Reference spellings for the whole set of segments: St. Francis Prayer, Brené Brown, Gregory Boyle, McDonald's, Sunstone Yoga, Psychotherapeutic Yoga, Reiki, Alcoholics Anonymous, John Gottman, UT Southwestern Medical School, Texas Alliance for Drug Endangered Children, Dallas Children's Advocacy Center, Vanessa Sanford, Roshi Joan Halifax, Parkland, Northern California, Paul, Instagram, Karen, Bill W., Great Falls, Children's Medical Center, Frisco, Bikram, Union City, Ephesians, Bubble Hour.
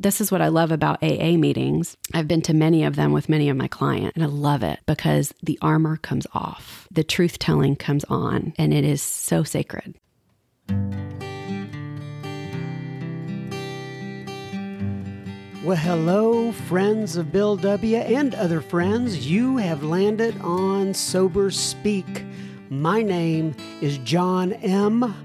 This is what I love about AA meetings. I've been to many of them with many of my clients, and I love it because the armor comes off, the truth-telling comes on, and it is so sacred. Well, hello, friends of Bill W. and other friends. You have landed on Sober Speak. My name is John M.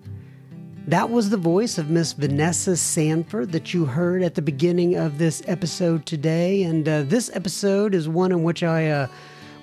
That was the voice of Miss Vanessa Sanford that you heard at the beginning of this episode today. And this episode is one in which I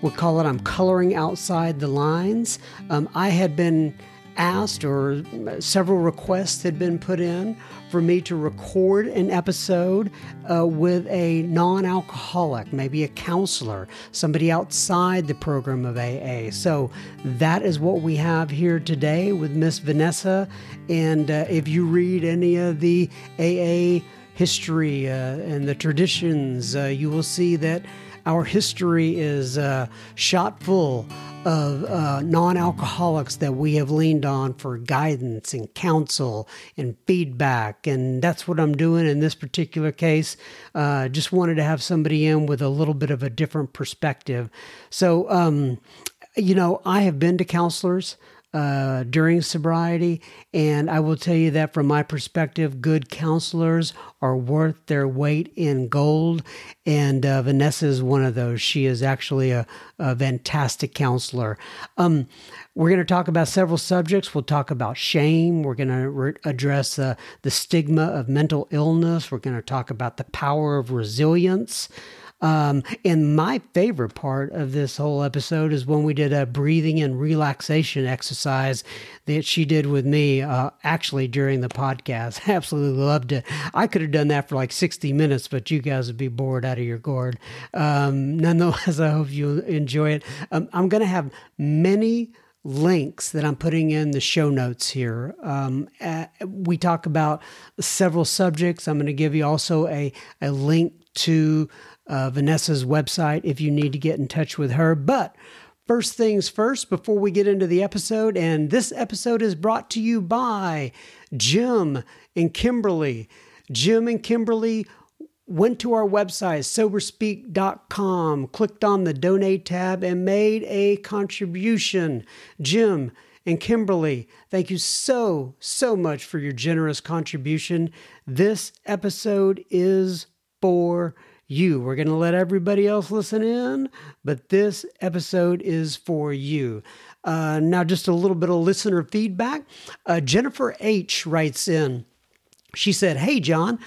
would call it I'm coloring outside the lines. I had been asked, or several requests had been put in for me to record an episode with a non-alcoholic, maybe a counselor, somebody outside the program of AA. So that is what we have here today with Miss Vanessa. And if you read any of the AA history and the traditions, you will see that our history is shot full of non-alcoholics that we have leaned on for guidance and counsel and feedback. And that's what I'm doing in this particular case. Just wanted to have somebody in with a little bit of a different perspective. So, you know, I have been to counselors during sobriety, and I will tell you that from my perspective, good counselors are worth their weight in gold. And Vanessa is one of those. She is actually a fantastic counselor. We're going to talk about several subjects. We'll talk about shame. We're going to address the stigma of mental illness. We're going to talk about the power of resilience. And my favorite part of this whole episode is when we did a breathing and relaxation exercise that she did with me, actually during the podcast. Absolutely loved it. I could have done that for like 60 minutes, but you guys would be bored out of your gourd. Nonetheless, I hope you enjoy it. I'm going to have many links that I'm putting in the show notes here. We talk about several subjects. I'm going to give you also a link to Vanessa's website if you need to get in touch with her. But first things first, before we get into the episode, and this episode is brought to you by Jim and Kimberly. Jim and Kimberly went to our website, soberspeak.com, clicked on the donate tab, and made a contribution. Jim and Kimberly, thank you so, so much for your generous contribution. This episode is for you. We're going to let everybody else listen in, but this episode is for you. Now, just a little bit of listener feedback. Jennifer H. writes in. She said, "Hey, John."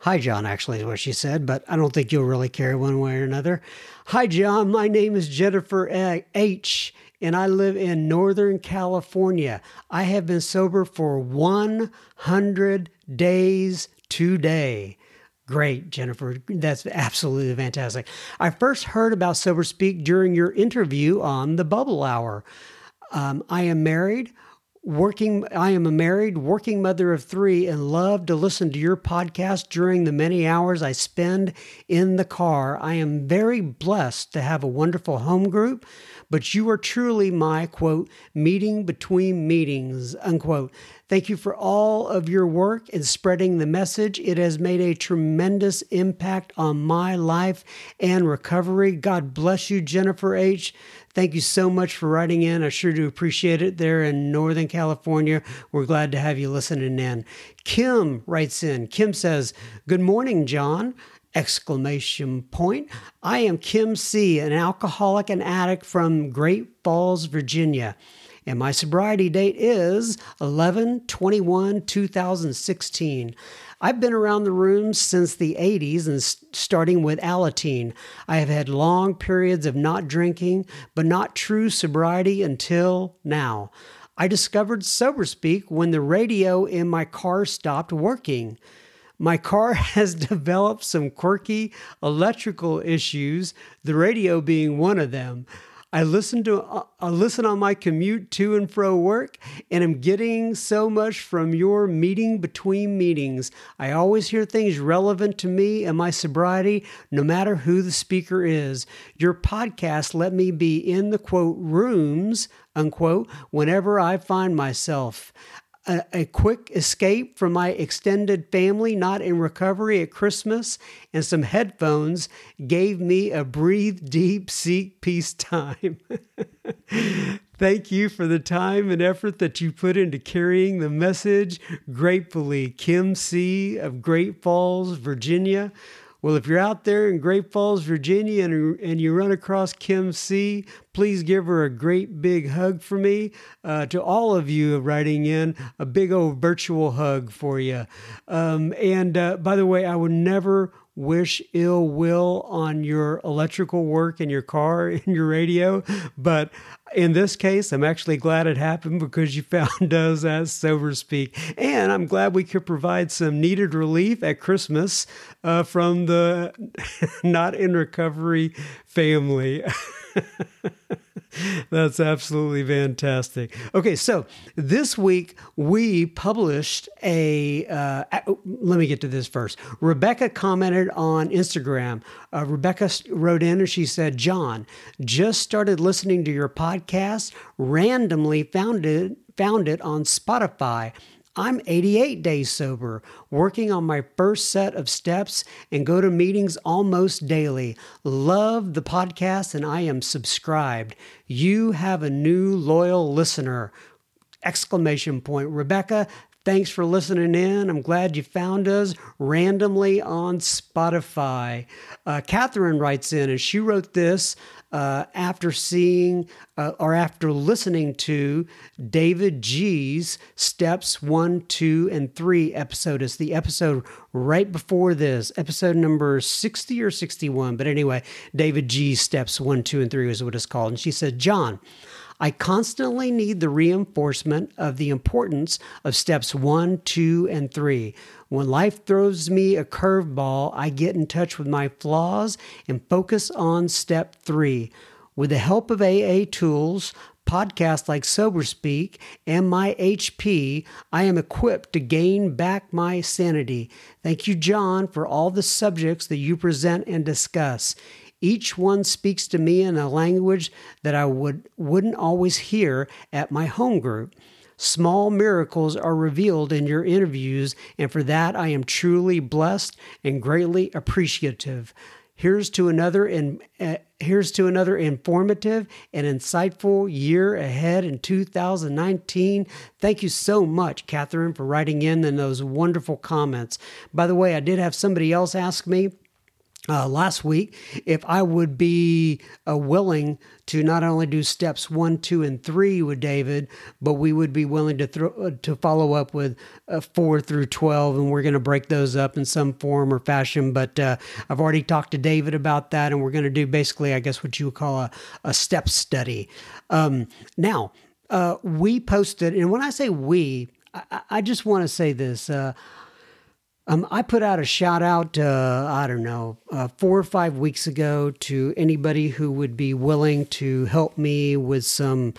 Hi, John, actually is what she said, but I don't think you'll really care one way or another. "Hi, John. My name is Jennifer H., and I live in Northern California. I have been sober for 100 days today." Great, Jennifer. That's absolutely fantastic. "I first heard about Sober Speak during your interview on the Bubble Hour. I am a married working mother of three and love to listen to your podcast during the many hours I spend in the car. I am very blessed to have a wonderful home group, but you are truly my, quote, meeting between meetings, unquote. Thank you for all of your work in spreading the message. It has made a tremendous impact on my life and recovery." God bless you, Jennifer H. Thank you so much for writing in. I sure do appreciate it there in Northern California. We're glad to have you listening in. Kim writes in. Kim says, "Good morning, John. !" I am Kim C., an alcoholic and addict from Great Falls, Virginia, and my sobriety date is 11/21/2016. I've been around the room since the 80s and starting with Alateen. I have had long periods of not drinking, but not true sobriety until now. I discovered Sober Speak when the radio in my car stopped working. My car has developed some quirky electrical issues, the radio being one of them. I listen on my commute to and fro work, and I'm getting so much from your meeting between meetings. I always hear things relevant to me and my sobriety, no matter who the speaker is. Your podcast let me be in the, quote, rooms, unquote, whenever I find myself. A quick escape from my extended family not in recovery at Christmas and some headphones gave me a breathe deep, seek peace time. Thank you for the time and effort that you put into carrying the message. Gratefully, Kim C. of Great Falls, Virginia. Well, if you're out there in Great Falls, Virginia, and you run across Kim C., please give her a great big hug for me. To all of you writing in, a big old virtual hug for you. By the way, I would never wish ill will on your electrical work in your car, in your radio. But in this case, I'm actually glad it happened because you found us as Sober Speak. And I'm glad we could provide some needed relief at Christmas from the not in recovery family. That's absolutely fantastic. Okay, so this week we published let me get to this first. Rebecca commented on Instagram. Rebecca wrote in and she said, "John, just started listening to your podcast, randomly found it on Spotify. I'm 88 days sober, working on my first set of steps and go to meetings almost daily. Love the podcast and I am subscribed. You have a new loyal listener!" Rebecca, thanks for listening in. I'm glad you found us randomly on Spotify. Catherine writes in and she wrote this after seeing or after listening to David G's Steps 1, 2, and 3 episode. It's the episode right before this, episode number 60 or 61. But anyway, David G's Steps 1, 2, and 3 is what it's called. And she said, "John, I constantly need the reinforcement of the importance of steps 1, 2, and 3. When life throws me a curveball, I get in touch with my flaws and focus on step 3. With the help of AA tools, podcasts like Sober Speak, and my HP, I am equipped to gain back my sanity. Thank you, John, for all the subjects that you present and discuss. Each one speaks to me in a language that I wouldn't always hear at my home group. Small miracles are revealed in your interviews, and for that I am truly blessed and greatly appreciative. Here's to another informative and insightful year ahead in 2019. Thank you so much, Catherine, for writing in and those wonderful comments. By the way, I did have somebody else ask me last week if I would be willing to not only do steps 1, 2, and 3 with David, but we would be willing to follow up with 4 through 12, and we're going to break those up in some form or fashion. But I've already talked to David about that, and we're going to do basically, I guess, what you would call a step study. Now, we posted, and when I say we, I just want to say this. I put out a shout out, 4 or 5 weeks ago to anybody who would be willing to help me with some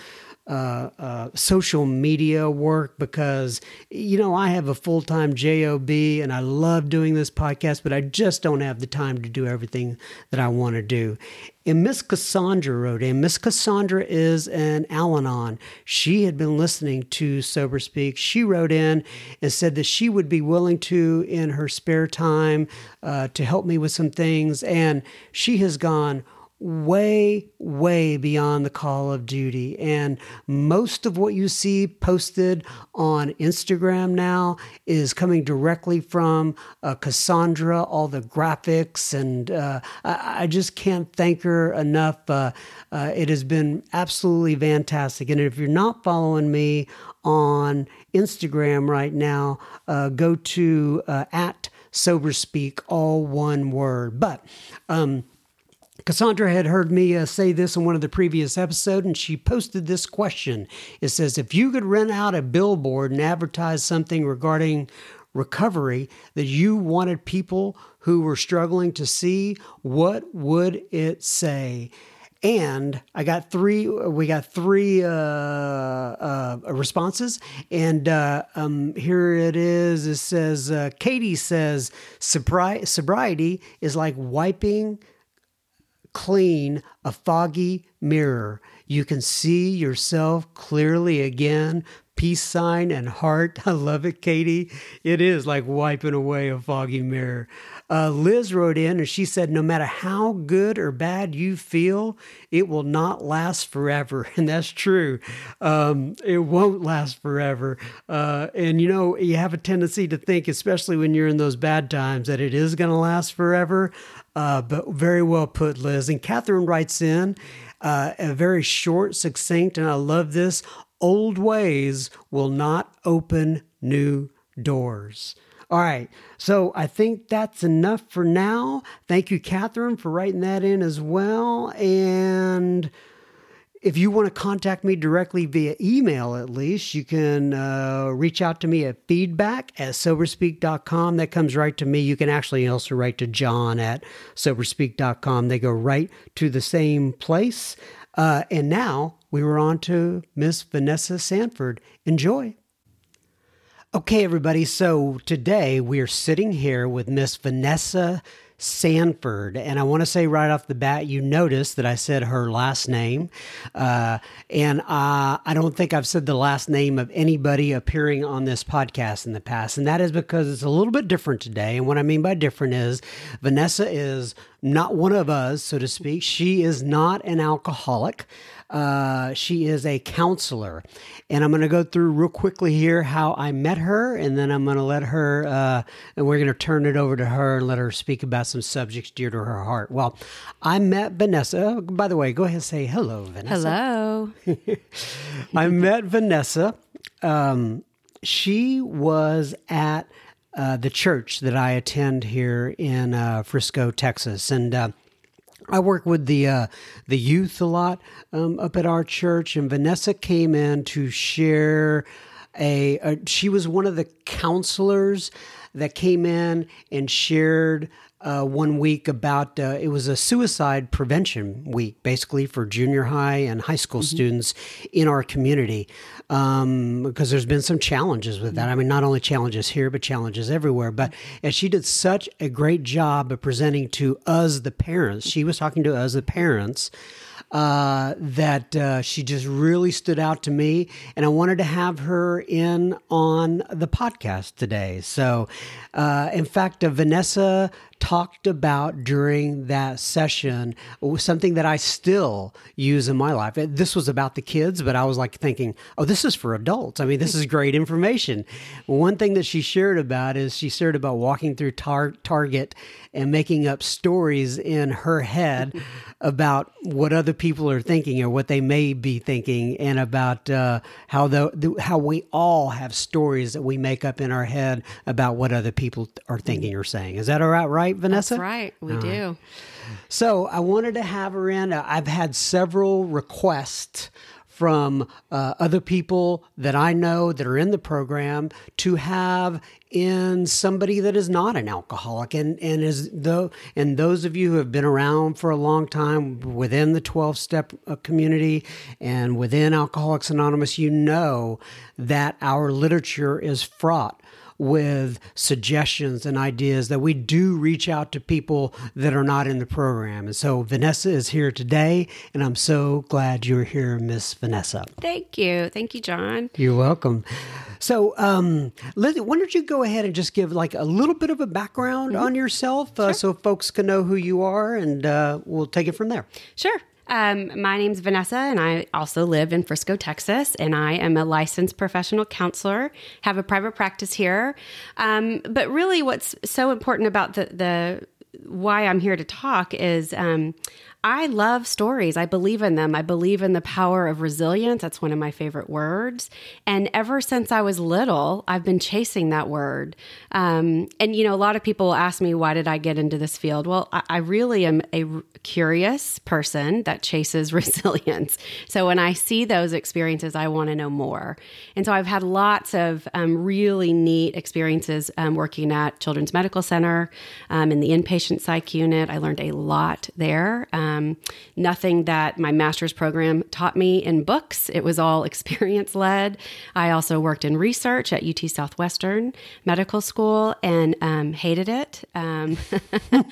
social media work because, you know, I have a full-time job and I love doing this podcast, but I just don't have the time to do everything that I want to do. And Miss Cassandra wrote in. Miss Cassandra is an Al-Anon. She had been listening to Sober Speak. She wrote in and said that she would be willing to, in her spare time, to help me with some things. And she has gone way, way beyond the call of duty. And most of what you see posted on Instagram now is coming directly from Cassandra, all the graphics, and I just can't thank her enough. It has been absolutely fantastic. And if you're not following me on Instagram right now, go to at Sober Speak, all one word. But Cassandra had heard me say this in one of the previous episodes, and she posted this question. It says, if you could rent out a billboard and advertise something regarding recovery that you wanted people who were struggling to see, what would it say? And I got three responses. And here it is. It says, Katie says, sobriety is like wiping clean a foggy mirror. You can see yourself clearly again. Peace sign and heart. I love it, Katie. It is like wiping away a foggy mirror. Liz wrote in and she said, no matter how good or bad you feel, it will not last forever. And that's true. It won't last forever. And you know, you have a tendency to think, especially when you're in those bad times, that it is going to last forever. But very well put, Liz. And Catherine writes in a very short, succinct, and I love this, old ways will not open new doors. All right. So I think that's enough for now. Thank you, Catherine, for writing that in as well. And if you want to contact me directly via email, at least, you can reach out to me at feedback@soberspeak.com. That comes right to me. You can actually also write to John@soberspeak.com. They go right to the same place. And now we were on to Miss Vanessa Sanford. Enjoy. Okay, everybody. So today we're sitting here with Miss Vanessa Sanford. And I want to say right off the bat, you noticed that I said her last name. And I don't think I've said the last name of anybody appearing on this podcast in the past. And that is because it's a little bit different today. And what I mean by different is Vanessa is not one of us, so to speak. She is not an alcoholic. She is a counselor. And I'm going to go through real quickly here how I met her, and then I'm going to let her, and we're going to turn it over to her and let her speak about some subjects dear to her heart. Well, I met Vanessa. Oh, by the way, go ahead and say hello, Vanessa. Hello. I met Vanessa. She was at the church that I attend here in Frisco, Texas. And I work with the youth a lot up at our church. And Vanessa came in to share she was one of the counselors that came in and shared 1 week about, it was a suicide prevention week, basically for junior high and high school students in our community, because there's been some challenges with that. I mean, not only challenges here, but challenges everywhere. But and she did such a great job of presenting to us, the parents. She was talking to us, the parents, that she just really stood out to me. And I wanted to have her in on the podcast today. So, in fact, Vanessa talked about during that session something that I still use in my life. This was about the kids, but I was like thinking, oh, this is for adults. I mean, this is great information. One thing that she shared about is she shared about walking through Target and making up stories in her head about what other people are thinking or what they may be thinking, and about how we all have stories that we make up in our head about what other people are thinking or saying. Is that all right, Vanessa? That's right. We do. So I wanted to have her in. I've had several requests from other people that I know that are in the program to have in somebody that is not an alcoholic. And those of you who have been around for a long time within the 12-step community and within Alcoholics Anonymous, you know that our literature is fraught with suggestions and ideas that we do reach out to people that are not in the program. And so Vanessa is here today, and I'm so glad you're here, Miss Vanessa. Thank you. Thank you, John. You're welcome. So, Lizzie, why don't you go ahead and just give like a little bit of a background on yourself sure. so folks can know who you are, and we'll take it from there. Sure. My name's Vanessa, and I also live in Frisco, Texas, and I am a licensed professional counselor, have a private practice here. But really what's so important about the why I'm here to talk is I love stories. I believe in them. I believe in the power of resilience. That's one of my favorite words. And ever since I was little, I've been chasing that word. And, you know, a lot of people ask me, why did I get into this field? Well, I really am a curious person that chases resilience. So when I see those experiences, I want to know more. And so I've had lots of really neat experiences working at Children's Medical Center in the inpatient psych unit. I learned a lot there. Nothing that my master's program taught me in books. It was all experience-led. I also worked in research at UT Southwestern Medical School and hated it. I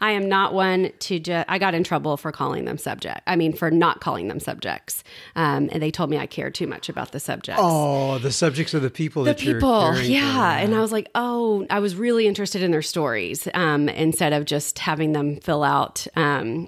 am not one to I got in trouble for for not calling them subjects. And they told me I cared too much about the subjects. Oh, the subjects are the people that you're caring for. And I was like, oh, I was really interested in their stories instead of just having them fill out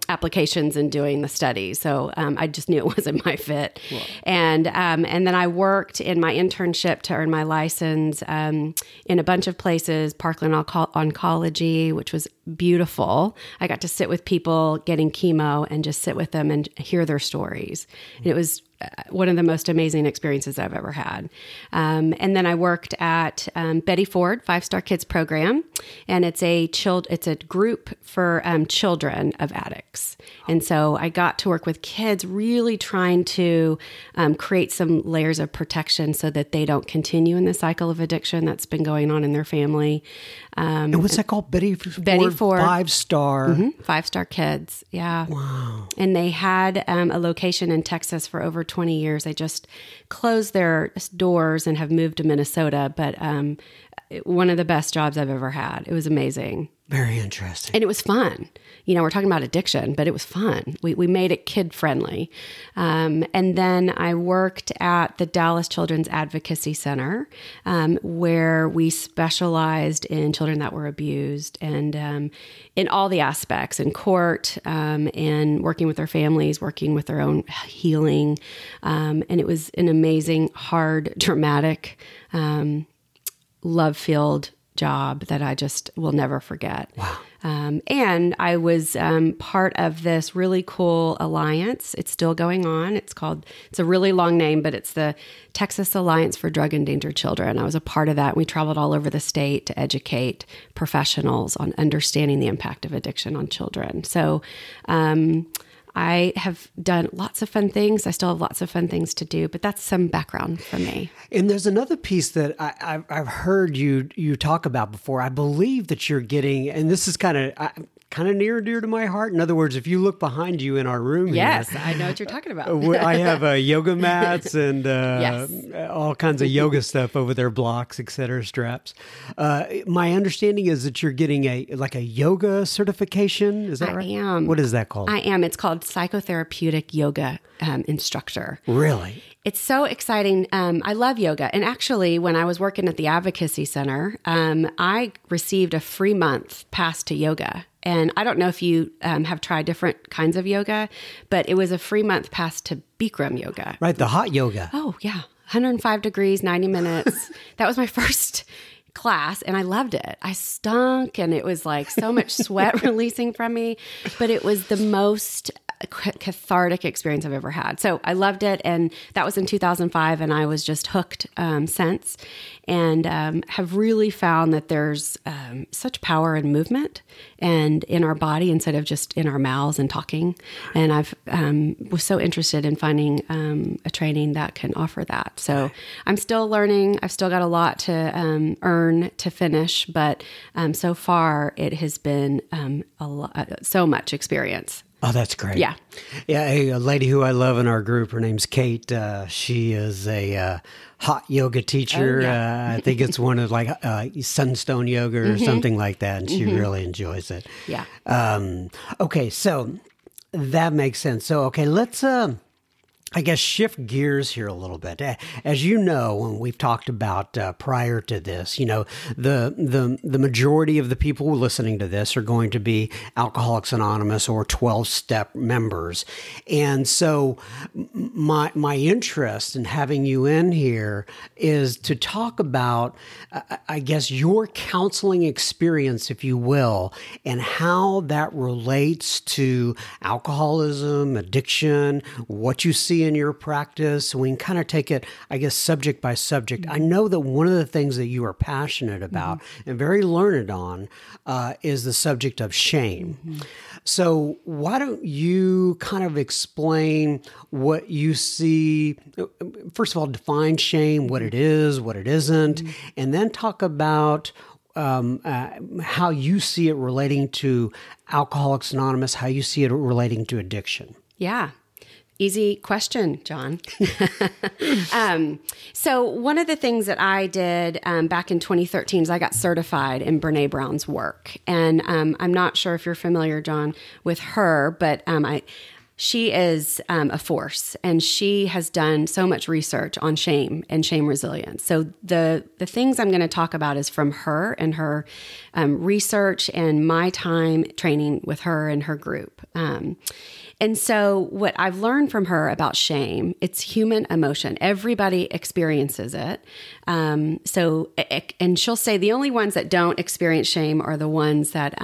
applications and doing the study. So I just knew it wasn't my fit. Wow. And then I worked in my internship to earn my license in a bunch of places, Parkland Oncology, which was beautiful. I got to sit with people getting chemo and just sit with them and hear their stories. Mm-hmm. And it was one of the most amazing experiences I've ever had. And then I worked at Betty Ford, 5-Star Kids Program, and it's a group for children of addicts. And so I got to work with kids really trying to create some layers of protection so that they don't continue in the cycle of addiction that's been going on in their family. And what's that called? Betty Ford. 5-Star. Mm-hmm, 5-Star Kids. Yeah. Wow. And they had a location in Texas for over 20 years. They just closed their doors and have moved to Minnesota, but one of the best jobs I've ever had. It was amazing. Very interesting. And it was fun. You know, we're talking about addiction, but it was fun. We made it kid-friendly. And then I worked at the Dallas Children's Advocacy Center, where we specialized in children that were abused and in all the aspects, in court, in working with their families, working with their own healing. And it was an amazing, hard, dramatic, love-filled job that I just will never forget. Wow. And I was part of this really cool alliance. It's still going on. It's a really long name, but it's the Texas Alliance for Drug Endangered Children. I was a part of that. We traveled all over the state to educate professionals on understanding the impact of addiction on children. So I have done lots of fun things. I still have lots of fun things to do, but that's some background for me. And there's another piece that I've heard you talk about before. I believe that you're getting, and this is kind of near and dear to my heart. In other words, if you look behind you in our room, yes, here, I know what you're talking about. I have yoga mats and yes. all kinds of yoga stuff over there, blocks, et cetera, straps. My understanding is that you're getting a yoga certification. Is that right? I am. What is that called? I am. It's called Psychotherapeutic Yoga instructor. Really? It's so exciting. I love yoga. And actually, when I was working at the Advocacy Center, I received a free month pass to yoga. And I don't know if you have tried different kinds of yoga, but it was a free month pass to Bikram yoga. Right, the hot yoga. Oh, yeah. 105 degrees, 90 minutes. That was my first class, and I loved it. I stunk, and it was like so much sweat releasing from me, but it was the most cathartic experience I've ever had. So I loved it. And that was in 2005. And I was just hooked since, and have really found that there's such power in movement and in our body instead of just in our mouths and talking. And I've was so interested in finding a training that can offer that. So I'm still learning. I've still got a lot to earn to finish, but so far it has been so much experience. Oh, that's great. Yeah. Yeah. A lady who I love in our group, her name's Kate. She is a hot yoga teacher. Oh, yeah. I think it's one of like Sunstone Yoga or something like that. And she really enjoys it. Yeah. Okay. So that makes sense. So, okay, let's, I guess, shift gears here a little bit. As you know, when we've talked about prior to this, you know, the majority of the people listening to this are going to be Alcoholics Anonymous or 12-step members. And so my interest in having you in here is to talk about, I guess, your counseling experience, if you will, and how that relates to alcoholism, addiction, what you see in your practice. We can kind of take it, I guess, subject by subject. I know that one of the things that you are passionate about and very learned on is the subject of shame. So why don't you kind of explain what you see, first of all, define shame, what it is, what it isn't, and then talk about how you see it relating to Alcoholics Anonymous, how you see it relating to addiction. Yeah. Easy question, John. So one of the things that I did back in 2013 is I got certified in Brené Brown's work. And I'm not sure if you're familiar, John, with her, but she is a force, and she has done so much research on shame and shame resilience. So the things I'm going to talk about is from her and her research and my time training with her and her group. And so what I've learned from her about shame, it's human emotion. Everybody experiences it. And she'll say the only ones that don't experience shame are the ones that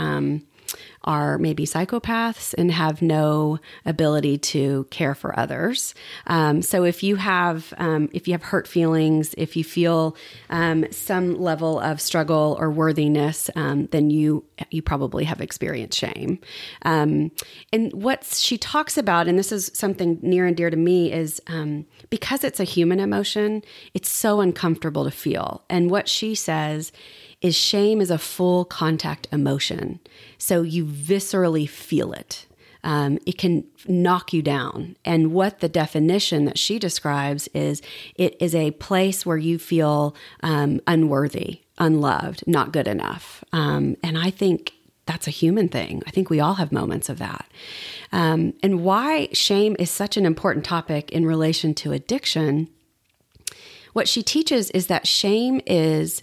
are maybe psychopaths and have no ability to care for others. So if you have hurt feelings, if you feel some level of struggle or worthiness, then you probably have experienced shame. And what she talks about, and this is something near and dear to me, is because it's a human emotion, it's so uncomfortable to feel. And what she says is shame is a full contact emotion. So you viscerally feel it. It can knock you down. And what the definition that she describes is it is a place where you feel unworthy, unloved, not good enough. And I think that's a human thing. I think we all have moments of that. And why shame is such an important topic in relation to addiction, what she teaches is that shame is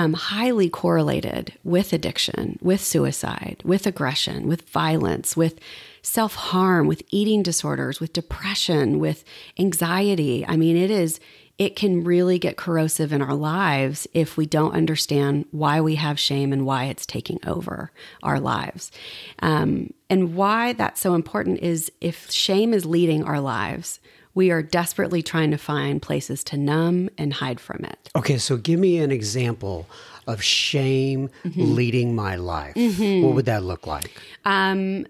highly correlated with addiction, with suicide, with aggression, with violence, with self-harm, with eating disorders, with depression, with anxiety. I mean, it can really get corrosive in our lives if we don't understand why we have shame and why it's taking over our lives. And why that's so important is if shame is leading our lives, we are desperately trying to find places to numb and hide from it. Okay, so give me an example of shame leading my life. What would that look like?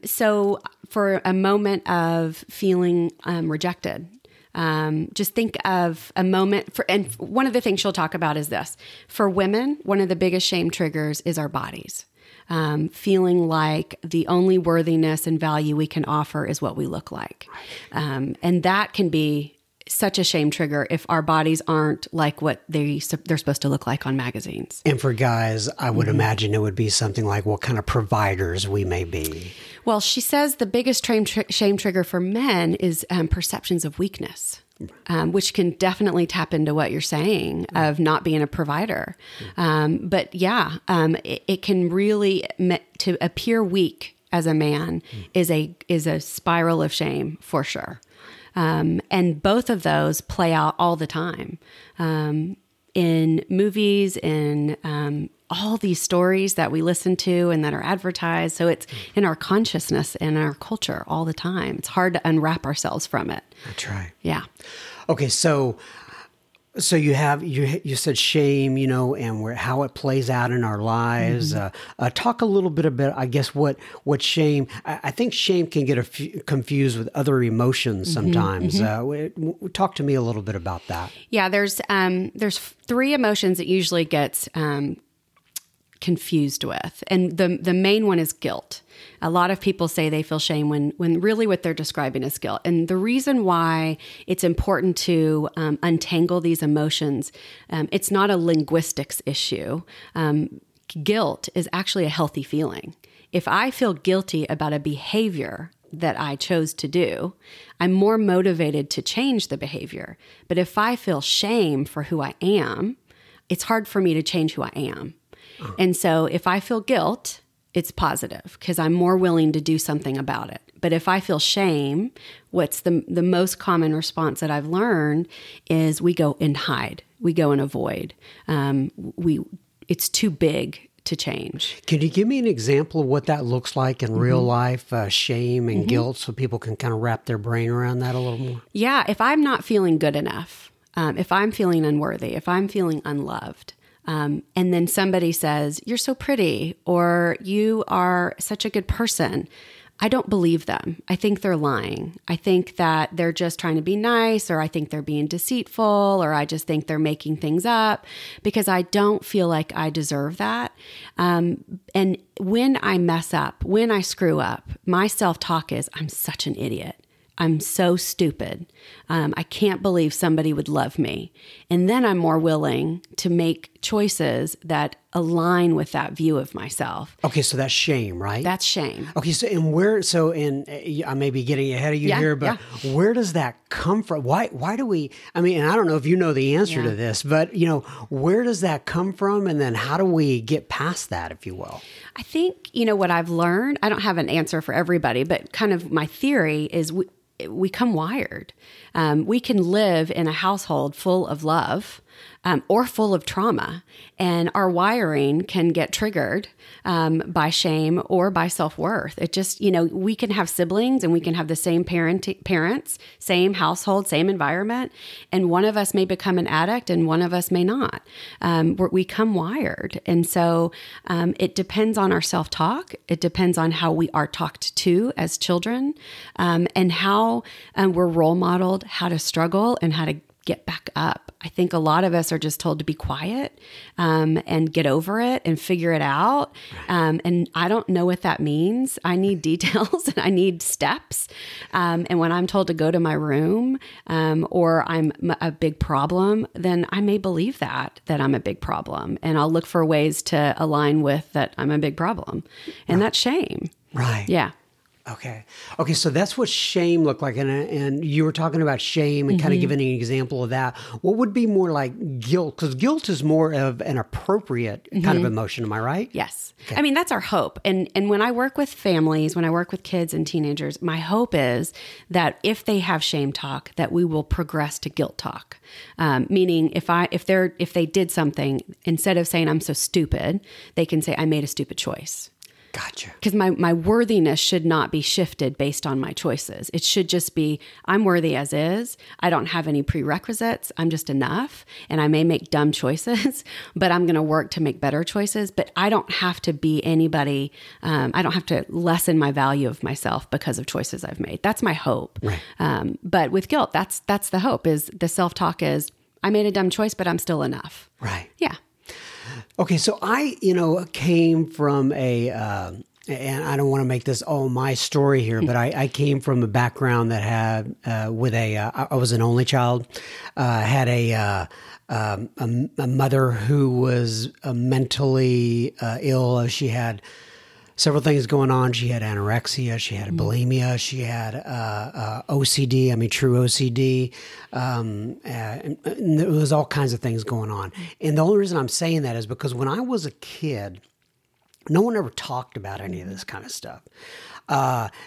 So for a moment of feeling rejected, just think of a moment and one of the things she'll talk about is this. For women, one of the biggest shame triggers is our bodies. Feeling like the only worthiness and value we can offer is what we look like. And that can be such a shame trigger if our bodies aren't like what they're supposed to look like on magazines. And for guys, I would imagine it would be something like what kind of providers we may be. Well, she says the biggest shame trigger for men is perceptions of weakness. Which can definitely tap into what you're saying of not being a provider. But yeah, it can really, to appear weak as a man is a spiral of shame for sure. And both of those play out all the time in movies, in all these stories that we listen to and that are advertised. So it's in our consciousness and our culture all the time. It's hard to unwrap ourselves from it. That's right. Yeah. Okay. So you said shame, you know, and how it plays out in our lives. Talk a little bit about, I guess, what shame. I think shame can get confused with other emotions sometimes. Talk to me a little bit about that. Yeah. There's 3 emotions that usually gets confused with. And the main one is guilt. A lot of people say they feel shame when really what they're describing is guilt. And the reason why it's important to untangle these emotions, it's not a linguistics issue. Guilt is actually a healthy feeling. If I feel guilty about a behavior that I chose to do, I'm more motivated to change the behavior. But if I feel shame for who I am, it's hard for me to change who I am. And so if I feel guilt, it's positive because I'm more willing to do something about it. But if I feel shame, what's the most common response that I've learned is we go and hide. We go and avoid. It's too big to change. Can you give me an example of what that looks like in real life, shame and guilt, so people can kind of wrap their brain around that a little more? Yeah, if I'm not feeling good enough, if I'm feeling unworthy, if I'm feeling unloved, and then somebody says, "You're so pretty," or "You are such a good person," I don't believe them. I think they're lying. I think that they're just trying to be nice, or I think they're being deceitful, or I just think they're making things up because I don't feel like I deserve that. And when I mess up, when I screw up, my self-talk is, "I'm such an idiot. I'm so stupid. I can't believe somebody would love me." And then I'm more willing to make choices that align with that view of myself. Okay, so that's shame, right? That's shame. Okay, I may be getting ahead of you here, but where does that come from? Why do we, I mean, and I don't know if you know the answer to this, but where does that come from? And then how do we get past that, if you will? I think, what I've learned, I don't have an answer for everybody, but kind of my theory is we come wired. We can live in a household full of love or full of trauma, and our wiring can get triggered by shame or by self-worth. It just, we can have siblings and we can have the same parents, same household, same environment, and one of us may become an addict and one of us may not. We come wired. And so it depends on our self-talk. It depends on how we are talked to as children, and how we're role modeled how to struggle and how to get back up. I think a lot of us are just told to be quiet and get over it and figure it out. And I don't know what that means. I need details and I need steps. And when I'm told to go to my room or I'm a big problem, then I may believe that I'm a big problem. And I'll look for ways to align with that I'm a big problem. And that's shame. Right. Yeah. Okay. So that's what shame looked like. And you were talking about shame and kind of giving an example of that. What would be more like guilt? Because guilt is more of an appropriate kind of emotion. Am I right? Yes. Okay. I mean, that's our hope. And when I work with families, when I work with kids and teenagers, my hope is that if they have shame talk, that we will progress to guilt talk. Meaning if they did something, instead of saying, "I'm so stupid," they can say, "I made a stupid choice." Gotcha. Because my worthiness should not be shifted based on my choices. It should just be, I'm worthy as is. I don't have any prerequisites. I'm just enough. And I may make dumb choices, but I'm going to work to make better choices. But I don't have to be anybody. I don't have to lessen my value of myself because of choices I've made. That's my hope. Right. But with guilt, that's the hope, is the self-talk is, I made a dumb choice, but I'm still enough. Right. Yeah. Okay, so I, came from and I don't want to make this all my story here, but I came from a background that had, I was an only child, had a mother who was mentally ill. She had several things going on. She had anorexia. She had bulimia. She had OCD. I mean, true OCD. And there was all kinds of things going on. And the only reason I'm saying that is because when I was a kid, no one ever talked about any of this kind of stuff.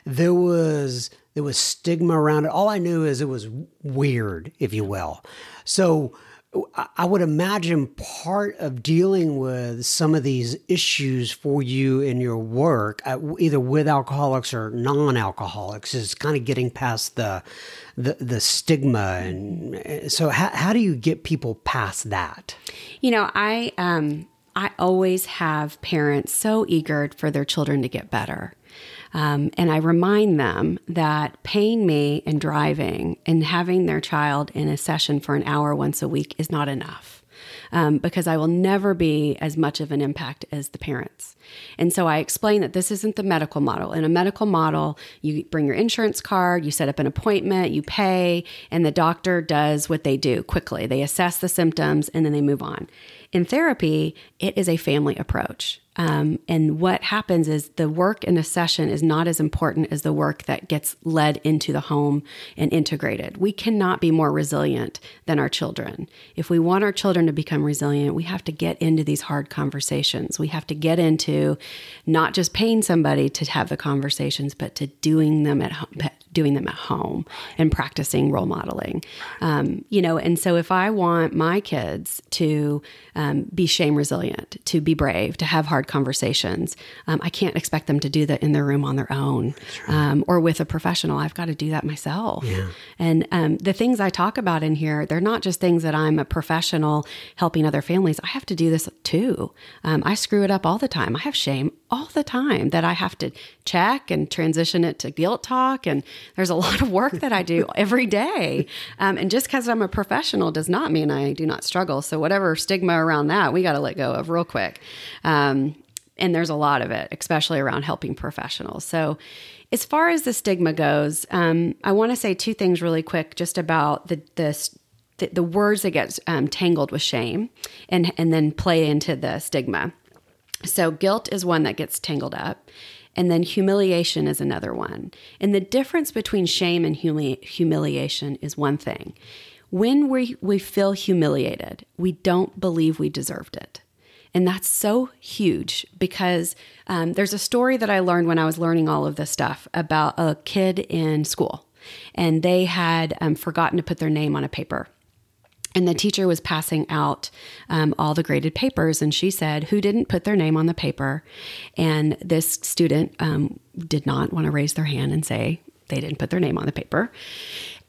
There was stigma around it. All I knew is it was weird, if you will. So I would imagine part of dealing with some of these issues for you in your work, either with alcoholics or non-alcoholics, is kind of getting past the stigma. And so how do you get people past that? I always have parents so eager for their children to get better. And I remind them that paying me and driving and having their child in a session for an hour once a week is not enough. because I will never be as much of an impact as the parents. And so I explained that this isn't the medical model. In a medical model, you bring your insurance card, you set up an appointment, you pay, and the doctor does what they do quickly. They assess the symptoms and then they move on. In therapy, it is a family approach. And what happens is the work in a session is not as important as the work that gets led into the home and integrated. We cannot be more resilient than our children. If we want our children to become resilient, we have to get into these hard conversations. We have to get into not just paying somebody to have the conversations, but to doing them at home and practicing role modeling. And so if I want my kids to be shame resilient, to be brave, to have hard conversations, I can't expect them to do that in their room on their own, or with a professional. I've got to do that myself. Yeah. And the things I talk about in here, they're not just things that I'm a professional helping other families. I have to do this too. I screw it up all the time. I have shame all the time that I have to check and transition it to guilt talk. And there's a lot of work that I do every day. And just because I'm a professional does not mean I do not struggle. So whatever stigma around that, we got to let go of real quick. And there's a lot of it, especially around helping professionals. So as far as the stigma goes, I want to say two things really quick just about the words that get tangled with shame and then play into the stigma. So guilt is one that gets tangled up. And then humiliation is another one. And the difference between shame and humiliation is one thing. When we feel humiliated, we don't believe we deserved it. And that's so huge because there's a story that I learned when I was learning all of this stuff about a kid in school. And they had forgotten to put their name on a paper. And the teacher was passing out all the graded papers, and she said, who didn't put their name on the paper? And this student did not want to raise their hand and say they didn't put their name on the paper.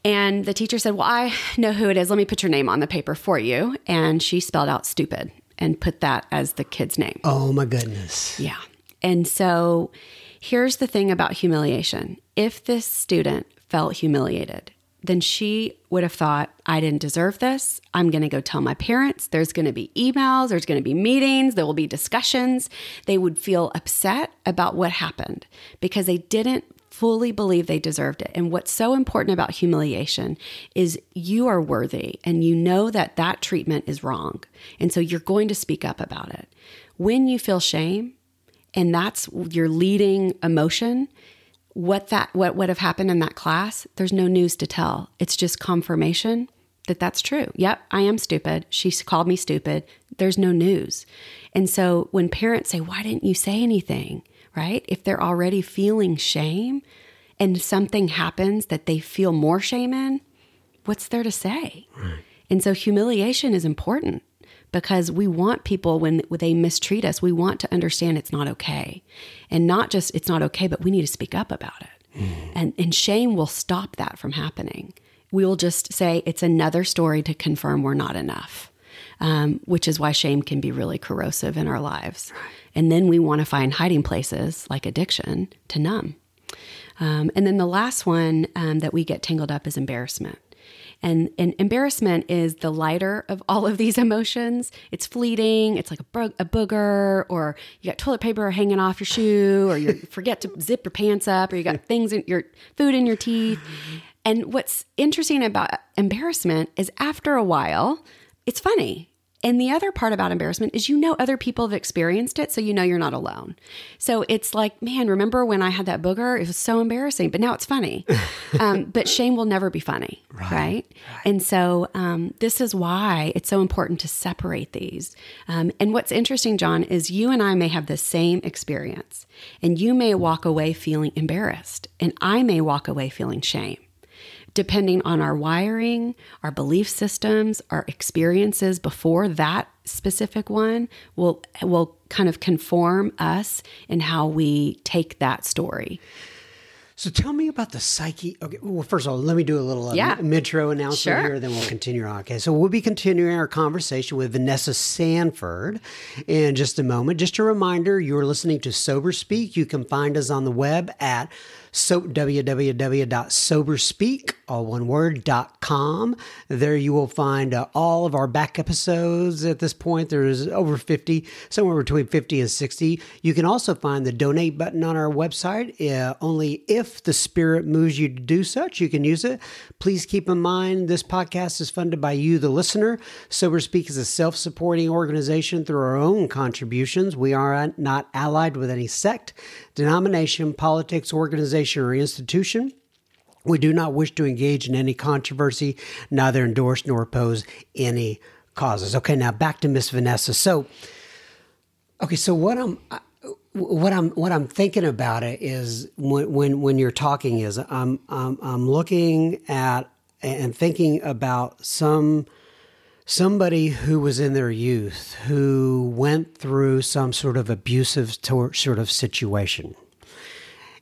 And the teacher said, well, I know who it is. Let me put your name on the paper for you. And she spelled out stupid and put that as the kid's name. Oh, my goodness. Yeah. And so here's the thing about humiliation. If this student felt humiliated, then she would have thought, I didn't deserve this. I'm going to go tell my parents. There's going to be emails. There's going to be meetings. There will be discussions. They would feel upset about what happened because they didn't fully believe they deserved it. And what's so important about humiliation is you are worthy and you know that that treatment is wrong. And so you're going to speak up about it. When you feel shame, and that's your leading emotion, what would have happened in that class, there's no news to tell. It's just confirmation that that's true. Yep, I am stupid. She called me stupid. There's no news. And so when parents say, why didn't you say anything, right? If they're already feeling shame and something happens that they feel more shame in, what's there to say? Right. And so humiliation is important. Because we want people, when they mistreat us, we want to understand it's not okay. And not just it's not okay, but we need to speak up about it. Mm. And shame will stop that from happening. We will just say it's another story to confirm we're not enough, which is why shame can be really corrosive in our lives. And then we want to find hiding places like addiction to numb. And then the last one that we get tangled up is embarrassment. And embarrassment is the lighter of all of these emotions. It's fleeting. It's like a booger, or you got toilet paper hanging off your shoe, or you forget to zip your pants up, or you got things in your food in your teeth. And what's interesting about embarrassment is after a while, it's funny. And the other part about embarrassment is, other people have experienced it. So, you're not alone. So it's like, man, remember when I had that booger? It was so embarrassing, but now it's funny. But shame will never be funny. Right? And so, this is why it's so important to separate these. And what's interesting, John, is you and I may have the same experience, and you may walk away feeling embarrassed, and I may walk away feeling shame. Depending on our wiring, our belief systems, our experiences before that specific one will kind of conform us in how we take that story. So tell me about the psyche. Okay, well, first of all, let me do a little intro announcement here, then we'll continue on. Okay, so we'll be continuing our conversation with Vanessa Sanford in just a moment. Just a reminder, you're listening to Sober Speak. You can find us on the web at So www.soberspeak.com. There you will find all of our back episodes. At this point, there's over 50, somewhere between 50 and 60. You can also find the donate button on our website. Only if the Spirit moves you to do such, you can use it. Please keep in mind, this podcast is funded by you, the listener. Sober Speak is a self-supporting organization through our own contributions. We are not allied with any sect, denomination, politics, organization, or institution. We do not wish to engage in any controversy, neither endorse nor oppose any causes. Okay, now back to Miss Vanessa. So what I'm thinking about it is when you're talking is I'm looking at and thinking about somebody who was in their youth who went through some sort of abusive sort of situation.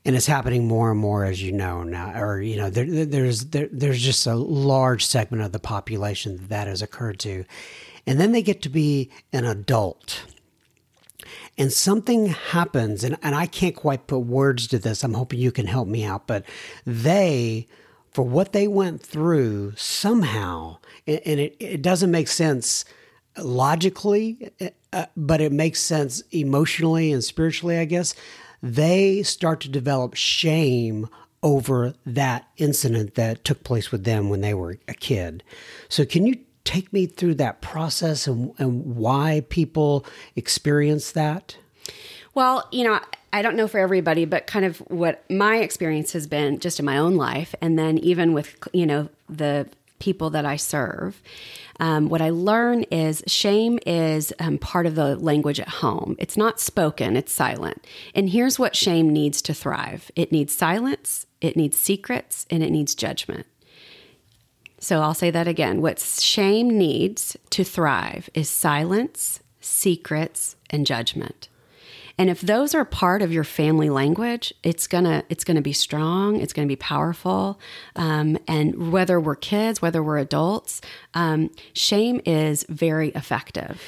And it's happening more and more, as you know now, or you know, there's just a large segment of the population that has occurred to, and then they get to be an adult, and something happens, and I can't quite put words to this. I'm hoping you can help me out, but they, for what they went through, somehow, and it doesn't make sense logically, but it makes sense emotionally and spiritually, I guess. They start to develop shame over that incident that took place with them when they were a kid. So can you take me through that process and why people experience that? Well, you know, I don't know for everybody, but kind of what my experience has been just in my own life, and then even with, you know, the people that I serve, what I learn is shame is part of the language at home. It's not spoken, it's silent. And here's what shame needs to thrive. It needs silence, it needs secrets, and it needs judgment. So I'll say that again. What shame needs to thrive is silence, secrets, and judgment. And if those are part of your family language, it's gonna be strong, it's gonna be powerful, and whether we're kids, whether we're adults, shame is very effective.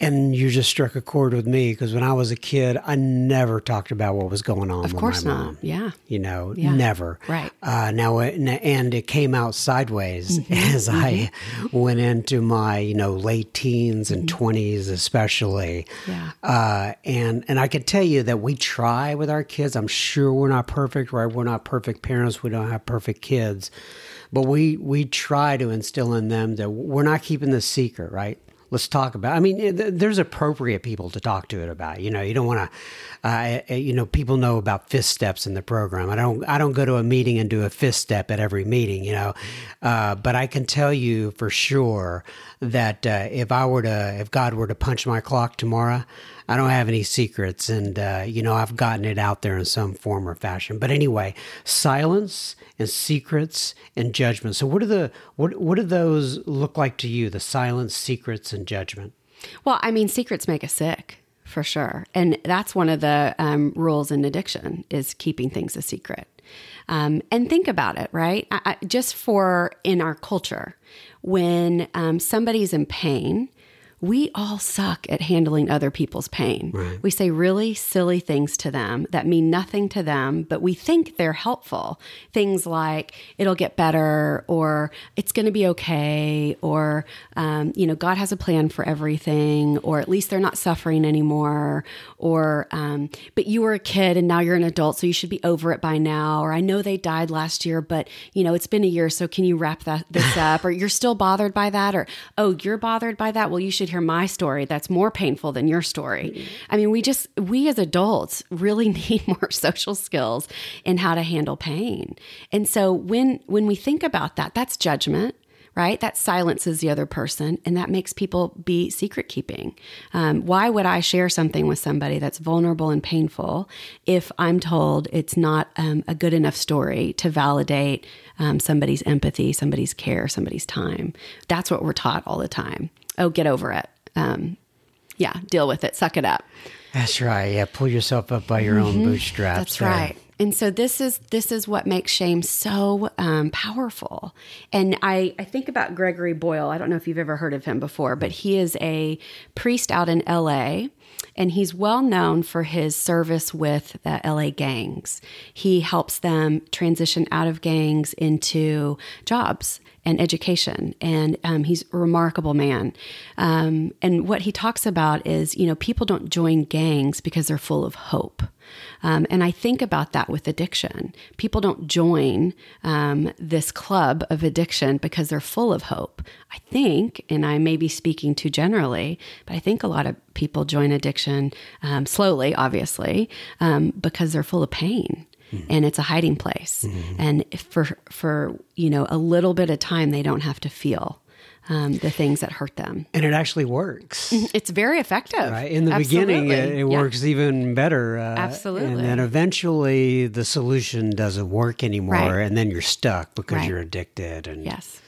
And you just struck a chord with me, because when I was a kid, I never talked about what was going on with my mom. Of course not. Yeah. You know, never. Right. And it came out sideways as I went into my, you know, late teens and 20s especially. Yeah. And I can tell you that we try with our kids. I'm sure we're not perfect, right? We're not perfect parents. We don't have perfect kids. But we try to instill in them that we're not keeping the secret, right? Let's talk about, I mean, there's appropriate people to talk to it about, you know, you don't want to, you know, people know about fist steps in the program. I don't go to a meeting and do a fist step at every meeting, you know, but I can tell you for sure that if God were to punch my clock tomorrow, I don't have any secrets, and, you know, I've gotten it out there in some form or fashion. But anyway, silence and secrets and judgment. So what do those look like to you, the silence, secrets, and judgment? Well, I mean, secrets make us sick, for sure. And that's one of the rules in addiction, is keeping things a secret. And think about it, right? In our culture, when somebody's in pain, we all suck at handling other people's pain. Right. We say really silly things to them that mean nothing to them, but we think they're helpful. Things like, it'll get better, or it's going to be okay, or, you know, God has a plan for everything, or at least they're not suffering anymore, or, but you were a kid and now you're an adult, so you should be over it by now, or I know they died last year, but, you know, it's been a year, so can you wrap this up, or you're still bothered by that, or, oh, you're bothered by that? Well, you should hear my story. That's more painful than your story. I mean, we as adults really need more social skills in how to handle pain. And so when we think about that, that's judgment, right? That silences the other person, and that makes people be secret keeping. Why would I share something with somebody that's vulnerable and painful if I'm told it's not a good enough story to validate somebody's empathy, somebody's care, somebody's time? That's what we're taught all the time. Oh, get over it. Yeah, deal with it. Suck it up. That's right. Yeah, pull yourself up by your own bootstraps. That's right. And so this is what makes shame so powerful. And I think about Gregory Boyle. I don't know if you've ever heard of him before, but he is a priest out in L.A., And he's well known for his service with the LA gangs. He helps them transition out of gangs into jobs and education. And he's a remarkable man. And what he talks about is, you know, people don't join gangs because they're full of hope. And I think about that with addiction. People don't join this club of addiction because they're full of hope. I think, and I may be speaking too generally, but I think a lot of people join addiction slowly, obviously, because they're full of pain. Mm-hmm. And it's a hiding place. Mm-hmm. And for you know, a little bit of time, they don't have to feel the things that hurt them. And it actually works. It's very effective. Right? In the beginning, it works even better. Absolutely. And then eventually the solution doesn't work anymore. Right. And then you're stuck because you're addicted. And yes.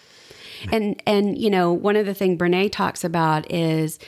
And you know, one of the things Brené talks about is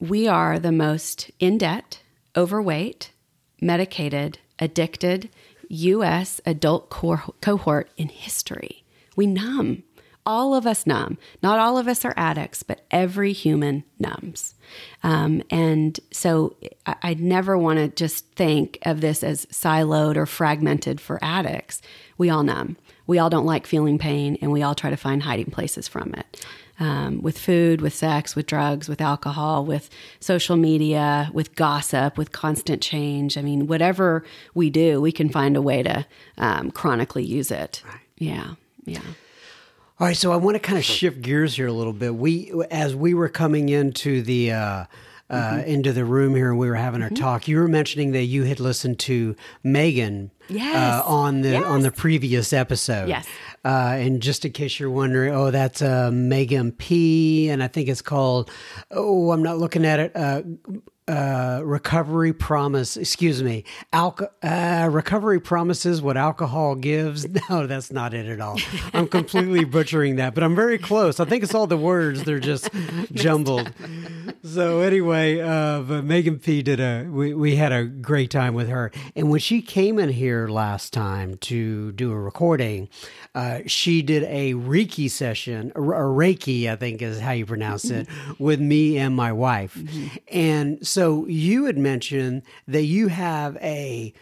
we are the most in debt, overweight, medicated, addicted U.S. adult cohort in history. We numb. All of us numb. Not all of us are addicts, but every human numbs. And so I never want to just think of this as siloed or fragmented for addicts. We all numb. We all don't like feeling pain, and we all try to find hiding places from it. With food, with sex, with drugs, with alcohol, with social media, with gossip, with constant change. I mean, whatever we do, we can find a way to chronically use it. Right. Yeah, yeah. All right, so I want to kind of shift gears here a little bit. As we were coming into the room here and we were having our talk, you were mentioning that you had listened to Megan on the previous episode. Yes. And just in case you're wondering, that's Megan P. And I think it's called, I'm not looking at it, Recovery Promise, Recovery Promises What Alcohol Gives. No, that's not it at all. I'm completely butchering that, but I'm very close. I think it's all the words. They're just jumbled. So anyway, but Megan P we had a great time with her. And when she came in here last time to do a recording, she did a Reiki session, or Reiki, I think is how you pronounce it, with me and my wife. Mm-hmm. And so you had mentioned that you have a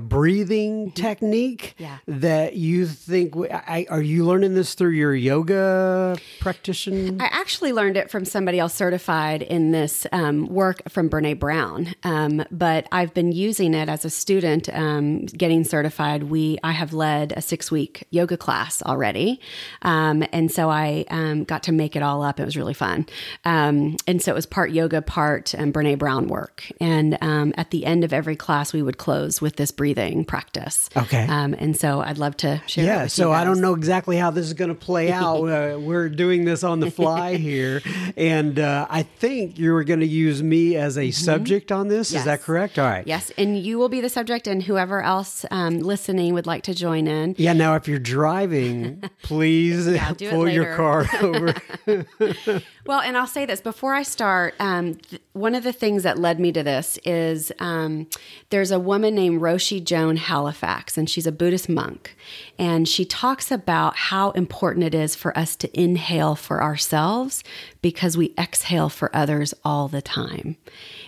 breathing technique that you think, are you learning this through your yoga practitioner? I actually learned it from somebody else certified in this work from Brené Brown. But I've been using it as a student getting certified. I have led a 6-week yoga class already. And so I got to make it all up. It was really fun. And so it was part yoga, part Brené Brown work. And at the end of every class, we would close with this breathing practice. Okay. And so I'd love to share that with you guys. I don't know exactly how this is going to play out. We're doing this on the fly here. And I think you were going to use me as a subject on this. Yes. Is that correct? All right. Yes. And you will be the subject, and whoever else listening would like to join in. Yeah. Now, if you're driving, please pull your car over. Well, and I'll say this before I start. One of the things that led me to this is there's a woman named Roshi Joan Halifax, and she's a Buddhist monk. And she talks about how important it is for us to inhale for ourselves because we exhale for others all the time.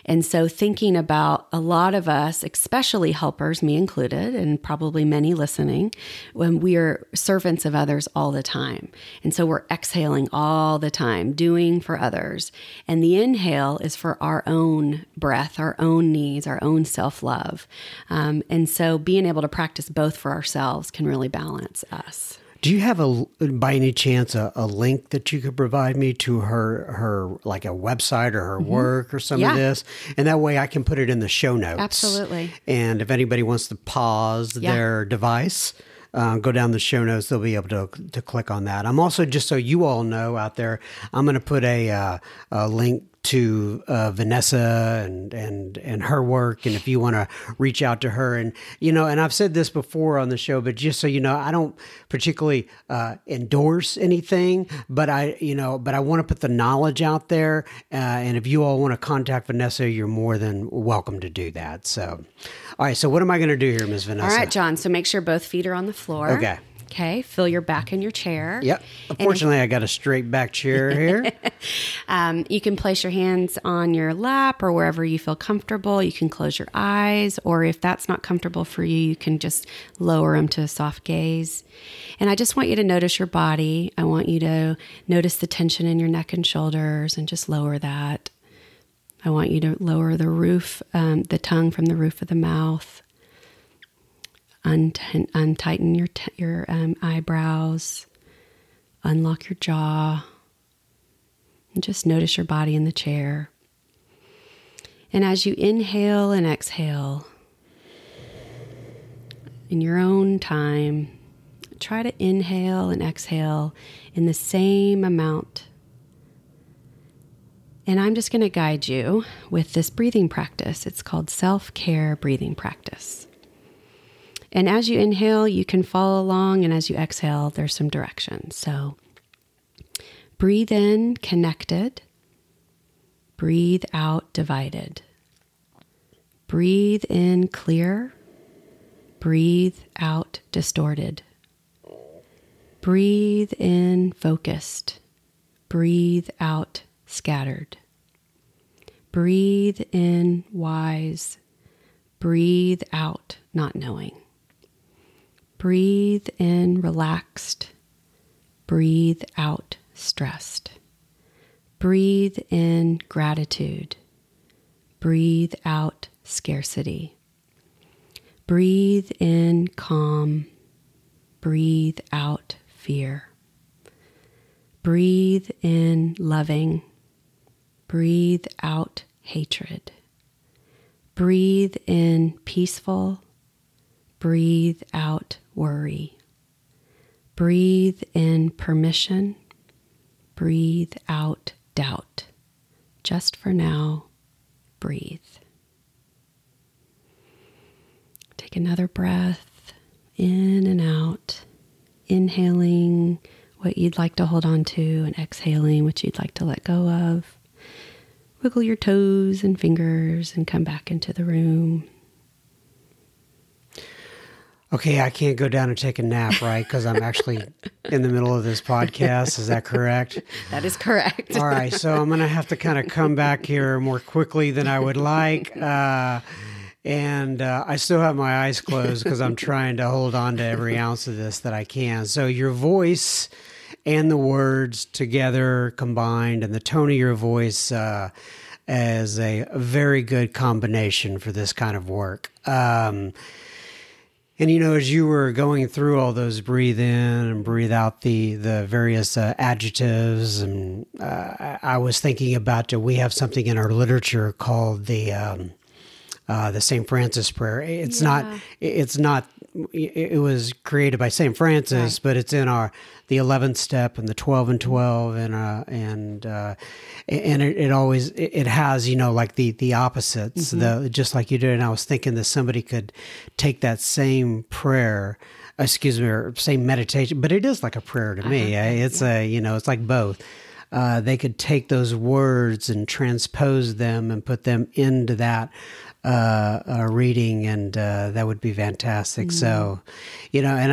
And so thinking about a lot of us, especially helpers, me included, and probably many listening, when we are servants of others all the time. And so we're exhaling all the time, doing for others. And the inhale is for our own breath, our own needs, our own self-love. And so being able to practice both for ourselves can really balance us. Do you have by any chance, a link that you could provide me to her like a website or her work or some of this? And that way I can put it in the show notes. Absolutely. And if anybody wants to pause their device, go down the show notes, they'll be able to click on that. I'm also, just so you all know out there, I'm going to put a link to Vanessa and her work. And if you want to reach out to her and I've said this before on the show, but just so you know, I don't particularly endorse anything, but I want to put the knowledge out there. And if you all want to contact Vanessa, you're more than welcome to do that. So, all right. So what am I going to do here, Ms. Vanessa? All right, John. So make sure both feet are on the floor. Okay. Okay, feel your back in your chair. Yep. Unfortunately, I got a straight back chair here. You can place your hands on your lap or wherever you feel comfortable. You can close your eyes, or if that's not comfortable for you, you can just lower them to a soft gaze. And I just want you to notice your body. I want you to notice the tension in your neck and shoulders and just lower that. I want you to lower the roof, the tongue from the roof of the mouth. Untighten your eyebrows, unlock your jaw, and just notice your body in the chair. And as you inhale and exhale, in your own time, try to inhale and exhale in the same amount. And I'm just going to guide you with this breathing practice. It's called self-care breathing practice. And as you inhale, you can follow along, and as you exhale, there's some direction. So breathe in, connected. Breathe out, divided. Breathe in, clear. Breathe out, distorted. Breathe in, focused. Breathe out, scattered. Breathe in, wise. Breathe out, not knowing. Breathe in, relaxed. Breathe out, stressed. Breathe in, gratitude. Breathe out, scarcity. Breathe in, calm. Breathe out, fear. Breathe in, loving. Breathe out, hatred. Breathe in, peaceful. Breathe out, worry. Breathe in, permission. Breathe out, doubt. Just for now, breathe. Take another breath in and out, inhaling what you'd like to hold on to and exhaling what you'd like to let go of. Wiggle your toes and fingers and come back into the room. Okay, I can't go down and take a nap, right? Because I'm actually in the middle of this podcast. Is that correct? That is correct. All right, so I'm going to have to kind of come back here more quickly than I would like. And I still have my eyes closed because I'm trying to hold on to every ounce of this that I can. So your voice and the words together combined and the tone of your voice is a very good combination for this kind of work. And, you know, as you were going through all those breathe in and breathe out the various adjectives, and I was thinking about we have something in our literature called the St. Francis Prayer. It was created by St. Francis, right, but it's in the 11th step and the 12 and 12 and it always has, you know, like the opposites, mm-hmm, just like you did. And I was thinking that somebody could take that same prayer, or same meditation, but it is like a prayer to me. It's like both. They could take those words and transpose them and put them into that reading, and that would be fantastic. Mm-hmm. So, you know, and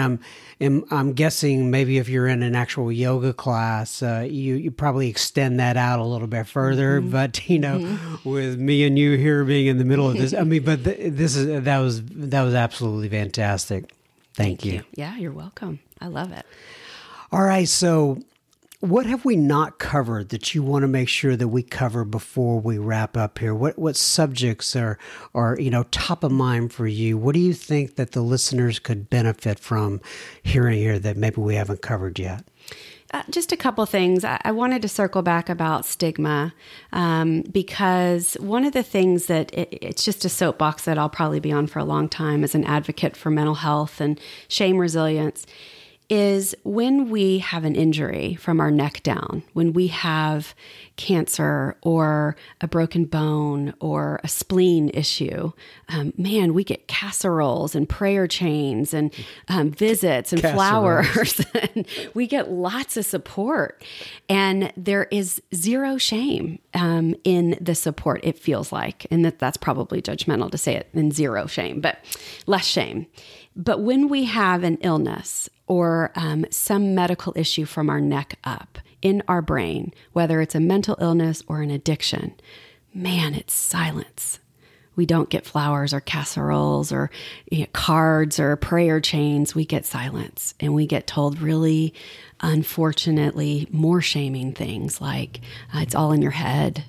I'm guessing maybe if you're in an actual yoga class, you probably extend that out a little bit further. Mm-hmm. But you know, mm-hmm, with me and you here being in the middle of this, I mean, but that was absolutely fantastic. Thank you. Yeah, you're welcome. I love it. All right, so what have we not covered that you want to make sure that we cover before we wrap up here? What subjects are you know, top of mind for you? What do you think that the listeners could benefit from hearing here that maybe we haven't covered yet? Just a couple things. I wanted to circle back about stigma because one of the things that it's just a soapbox that I'll probably be on for a long time as an advocate for mental health and shame resilience is when we have an injury from our neck down, when we have cancer or a broken bone or a spleen issue, man, we get casseroles and prayer chains and visits and flowers. And we get lots of support. And there is zero shame in the support, it feels like. And that's probably judgmental to say it in zero shame, but less shame. But when we have an illness or some medical issue from our neck up in our brain, whether it's a mental illness or an addiction, man, it's silence. We don't get flowers or casseroles or cards or prayer chains. We get silence, and we get told really, unfortunately, more shaming things like it's all in your head,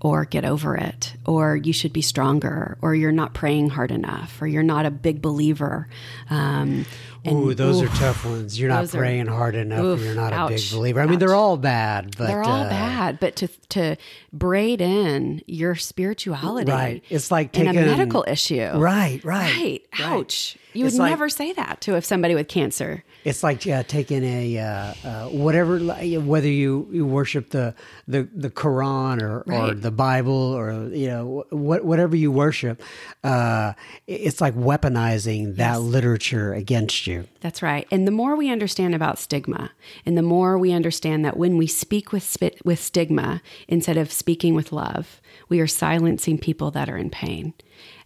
or get over it, or you should be stronger, or you're not praying hard enough, or you're not a big believer. Those are tough ones. You're not praying hard enough, or you're not a big believer. I mean, they're all bad. But, they're all bad, but to braid in your spirituality, right? It's like taking a medical issue, right. Ouch! You would never say that to somebody with cancer. It's like taking a whether you worship the Quran or the Bible, or whatever you worship, it's like weaponizing that literature against you. That's right. And the more we understand about stigma, and the more we understand that when we speak with stigma instead of speaking with love, we are silencing people that are in pain.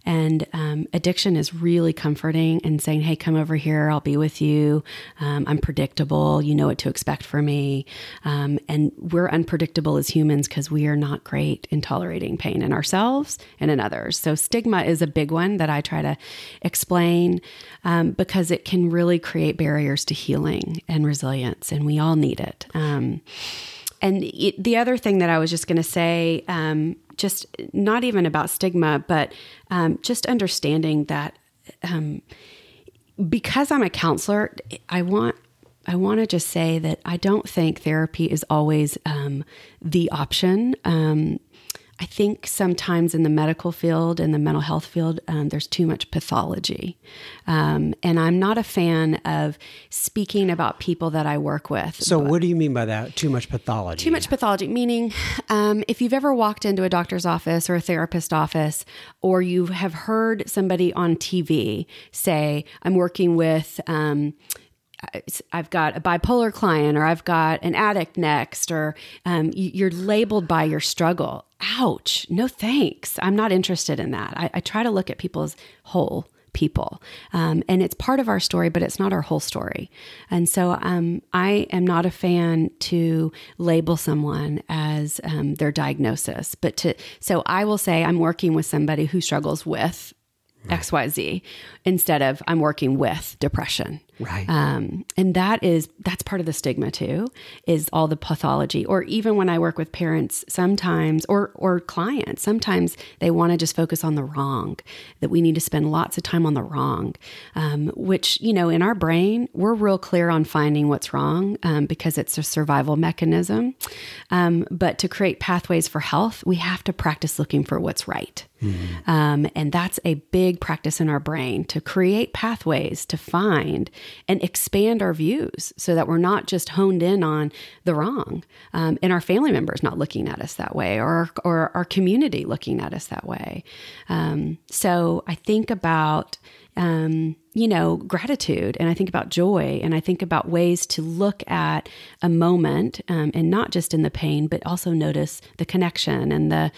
And addiction is really comforting and saying, hey, come over here. I'll be with you. I'm predictable. You know what to expect from me. And we're unpredictable as humans because we are not great in tolerating pain in ourselves and in others. So stigma is a big one that I try to explain because it can really create barriers to healing and resilience. And we all need it. The other thing that I was just going to say, just not even about stigma, but just understanding that because I'm a counselor, I want to just say that I don't think therapy is always the option. I think sometimes in the medical field and the mental health field, there's too much pathology. And I'm not a fan of speaking about people that I work with. So what do you mean by that? Too much pathology? Too much pathology, meaning if you've ever walked into a doctor's office or a therapist's office, or you have heard somebody on TV say, I'm working with... I've got a bipolar client, or I've got an addict next, or you're labeled by your struggle. Ouch. No, thanks. I'm not interested in that. I try to look at people as whole people. And it's part of our story, but it's not our whole story. And so I am not a fan to label someone as their diagnosis, so I will say I'm working with somebody who struggles with XYZ instead of I'm working with depression. Right. And that's part of the stigma too, is all the pathology. Or even when I work with parents sometimes, or clients, sometimes they want to just focus on the wrong, that we need to spend lots of time on the wrong, which, in our brain, we're real clear on finding what's wrong because it's a survival mechanism. But to create pathways for health, we have to practice looking for what's right. Mm-hmm. And that's a big practice in our brain, to create pathways to find and expand our views so that we're not just honed in on the wrong, and our family members not looking at us that way, or our community looking at us that way. So I think about, gratitude, and I think about joy, and I think about ways to look at a moment, and not just in the pain, but also notice the connection and the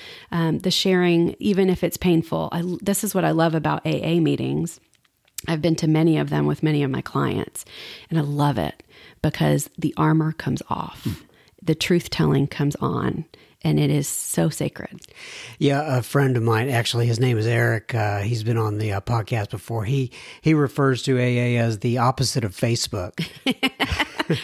sharing, even if it's painful. This is what I love about AA meetings. I've been to many of them with many of my clients, and I love it because the armor comes off, the truth-telling comes on, and it is so sacred. Yeah, a friend of mine, actually, his name is Eric. He's been on the podcast before. He refers to AA as the opposite of Facebook.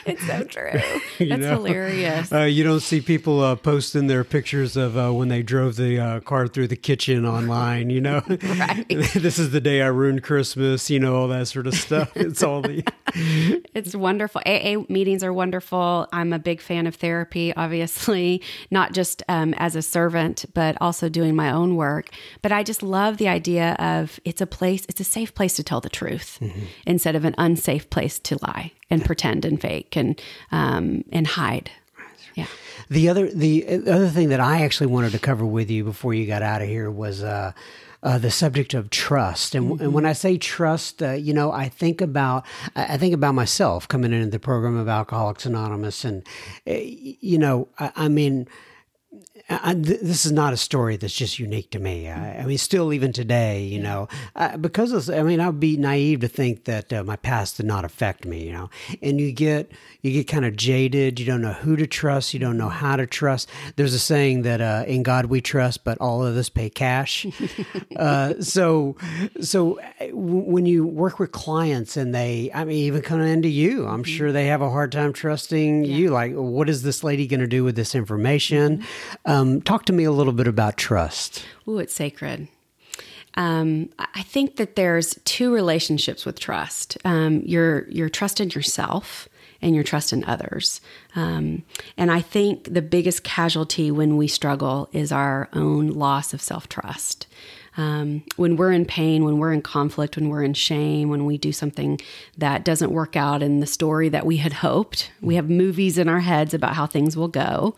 It's so true. That's hilarious. You don't see people posting their pictures of when they drove the car through the kitchen online, Right. This is the day I ruined Christmas, all that sort of stuff. It's all It's wonderful. AA meetings are wonderful. I'm a big fan of therapy, obviously, not just as a servant, but also doing my own work. But I just love the idea of it's a safe place to tell the truth instead of an unsafe place to lie and pretend and fake and hide. Yeah. The other thing that I actually wanted to cover with you before you got out of here was the subject of trust. And, and when I say trust, I think about myself coming into the program of Alcoholics Anonymous, and I mean, this is not a story that's just unique to me. I mean, still even today, you know, because of, I mean, I'd be naive to think that my past did not affect me, you know, and you get kind of jaded. You don't know who to trust. You don't know how to trust. There's a saying that in God we trust, but all of us pay cash. So when you work with clients and they, I mean, even coming into you, I'm sure they have a hard time trusting you. Like, what is this lady going to do with this information? Talk to me a little bit about trust. Ooh, it's sacred. I think that there's two relationships with trust. Your trust in yourself and your trust in others. And I think the biggest casualty when we struggle is our own loss of self-trust. When we're in pain, when we're in conflict, when we're in shame, when we do something that doesn't work out in the story that we had hoped, we have movies in our heads about how things will go.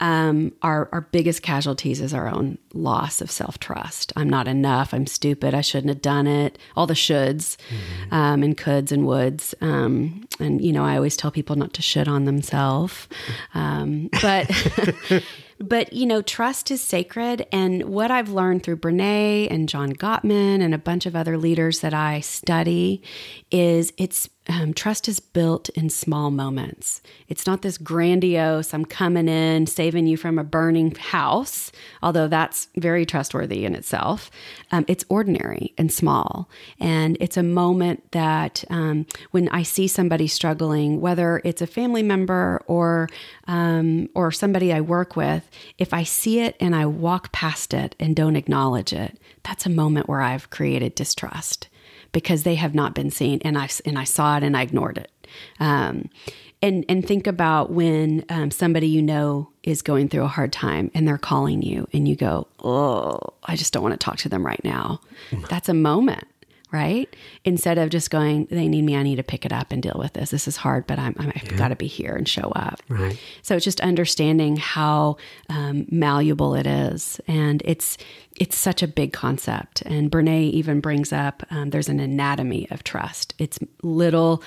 Our biggest casualties is our own loss of self-trust. I'm not enough. I'm stupid. I shouldn't have done it. All the shoulds, and coulds and woulds. And, you know, I always tell people not to shit on themselves. But, you know, trust is sacred. And what I've learned through Brené and John Gottman and a bunch of other leaders that I study is trust is built in small moments. It's not this grandiose, I'm coming in, saving you from a burning house, although that's very trustworthy in itself. It's ordinary and small. And it's a moment that when I see somebody struggling, whether it's a family member or somebody I work with, if I see it and I walk past it and don't acknowledge it, that's a moment where I've created distrust, because they have not been seen, and I saw it and I ignored it. And think about when somebody you know is going through a hard time and they're calling you and you go, oh, I just don't want to talk to them right now. That's a moment, right? Instead of just going, they need me, I need to pick it up and deal with this. This is hard, but I've got to be here and show up. Right. So it's just understanding how malleable it is. And it's such a big concept. And Brené even brings up, there's an anatomy of trust. It's little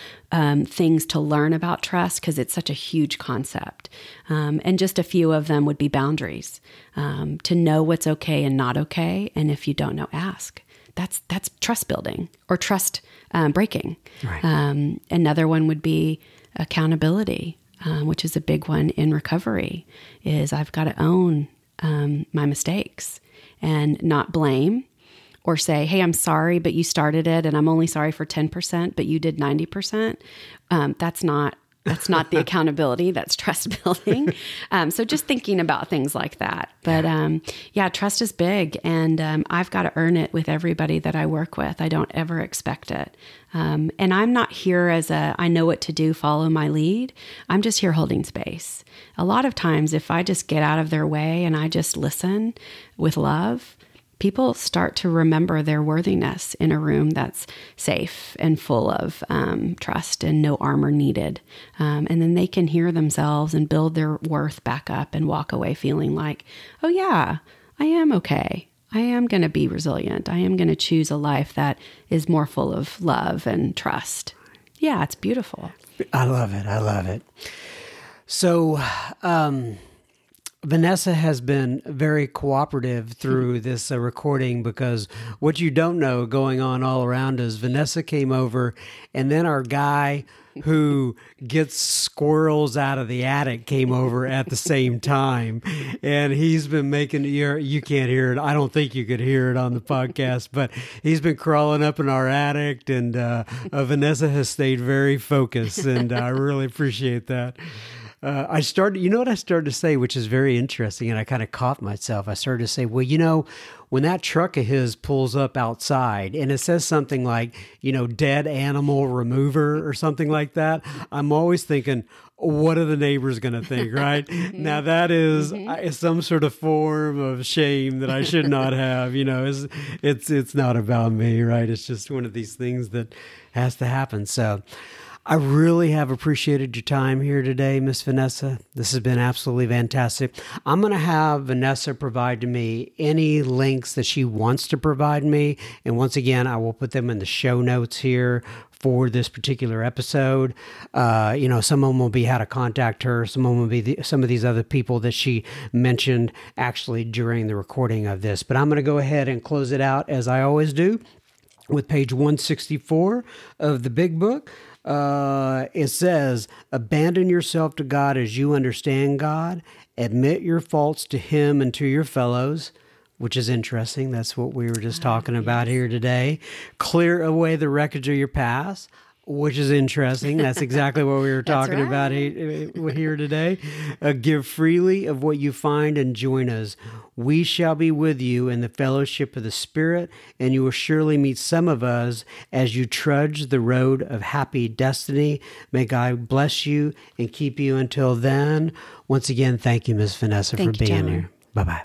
things to learn about trust because it's such a huge concept. And just a few of them would be boundaries, to know what's okay and not okay. And if you don't know, ask. That's trust building or trust breaking. Right. Another one would be accountability, which is a big one in recovery, is I've got to own my mistakes and not blame or say, hey, I'm sorry, but you started it and I'm only sorry for 10%, but you did 90%. That's not the accountability. That's trust building. So just thinking about things like that. But trust is big, and I've got to earn it with everybody that I work with. I don't ever expect it. And I'm not here as I know what to do, follow my lead. I'm just here holding space. A lot of times if I just get out of their way and I just listen with love, people start to remember their worthiness in a room that's safe and full of trust and no armor needed. And then they can hear themselves and build their worth back up and walk away feeling like, oh yeah, I am okay. I am going to be resilient. I am going to choose a life that is more full of love and trust. Yeah, it's beautiful. I love it. So, Vanessa has been very cooperative through this recording, because what you don't know going on all around is Vanessa came over, and then our guy who gets squirrels out of the attic came over at the same time. And he's been making, you can't hear it. I don't think you could hear it on the podcast, but he's been crawling up in our attic, and Vanessa has stayed very focused, and I really appreciate that. I started to say, which is very interesting, and I kind of caught myself. I started to say, well, you know, when that truck of his pulls up outside and it says something like, you know, dead animal remover or something like that, I'm always thinking, what are the neighbors going to think, right? Mm-hmm. Now that is some sort of form of shame that I should not have, you know, it's not about me, right? It's just one of these things that has to happen. So I really have appreciated your time here today, Miss Vanessa. This has been absolutely fantastic. I'm going to have Vanessa provide to me any links that she wants to provide me. And once again, I will put them in the show notes here for this particular episode. Some of them will be how to contact her. Some of them will be some of these other people that she mentioned actually during the recording of this. But I'm going to go ahead and close it out as I always do with page 164 of the Big Book. It says, abandon yourself to God as you understand God. Admit your faults to Him and to your fellows, which is interesting. That's what we were just talking about here today. Clear away the wreckage of your past, which is interesting. That's exactly what we were talking about here today. Give freely of what you find and join us. We shall be with you in the fellowship of the Spirit, and you will surely meet some of us as you trudge the road of happy destiny. May God bless you and keep you until then. Once again, thank you, Ms. Vanessa, for being here. Bye-bye.